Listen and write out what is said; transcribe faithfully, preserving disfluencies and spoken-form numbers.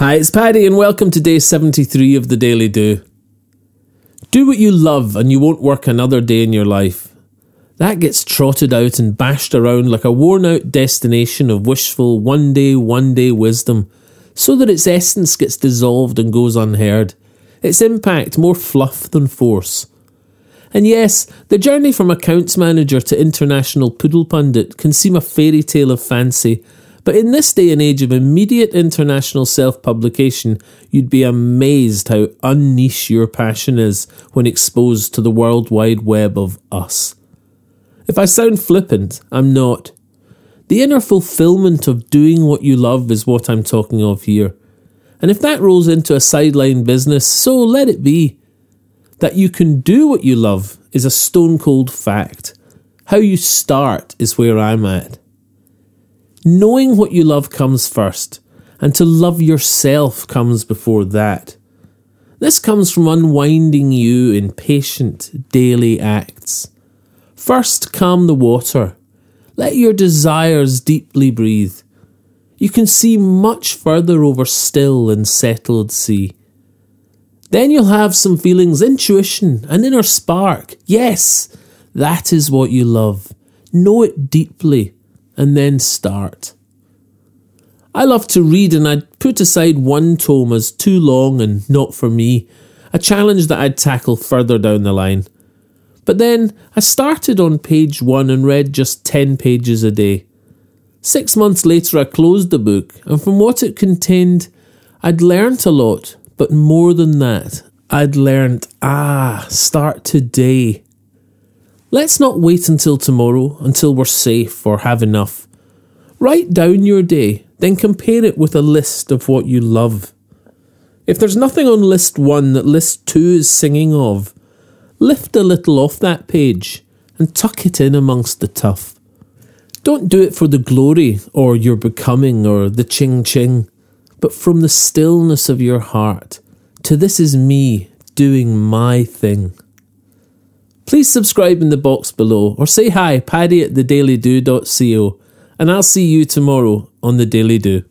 Hi, it's Paddy and welcome to day seventy-three of The Daily Do. Do what you love and you won't work another day in your life. That gets trotted out and bashed around like a worn-out destination of wishful one-day, one-day wisdom, so that its essence gets dissolved and goes unheard, its impact more fluff than force. And yes, the journey from accounts manager to international poodle pundit can seem a fairy tale of fancy, but in this day and age of immediate international self-publication, you'd be amazed how unniche your passion is when exposed to the world wide web of us. If I sound flippant, I'm not. The inner fulfilment of doing what you love is what I'm talking of here. And if that rolls into a sideline business, so let it be. That you can do what you love is a stone-cold fact. How you start is where I'm at. Knowing what you love comes first, and to love yourself comes before that. This comes from unwinding you in patient, daily acts. First, calm the water. Let your desires deeply breathe. You can see much further over still and settled sea. Then you'll have some feelings, intuition, an inner spark. Yes, that is what you love. Know it deeply. And then start. I love to read, and I'd put aside one tome as too long and not for me, a challenge that I'd tackle further down the line. But then I started on page one and read just ten pages a day. Six months later I closed the book, and from what it contained, I'd learnt a lot, but more than that, I'd learnt, ah, start today. Let's not wait until tomorrow, until we're safe or have enough. Write down your day, then compare it with a list of what you love. If there's nothing on list one that list two is singing of, lift a little off that page and tuck it in amongst the tough. Don't do it for the glory or your becoming or the ching ching, but from the stillness of your heart to this is me doing my thing. Please subscribe in the box below or say hi, Paddy at the daily do dot co, and I'll see you tomorrow on The Daily Do.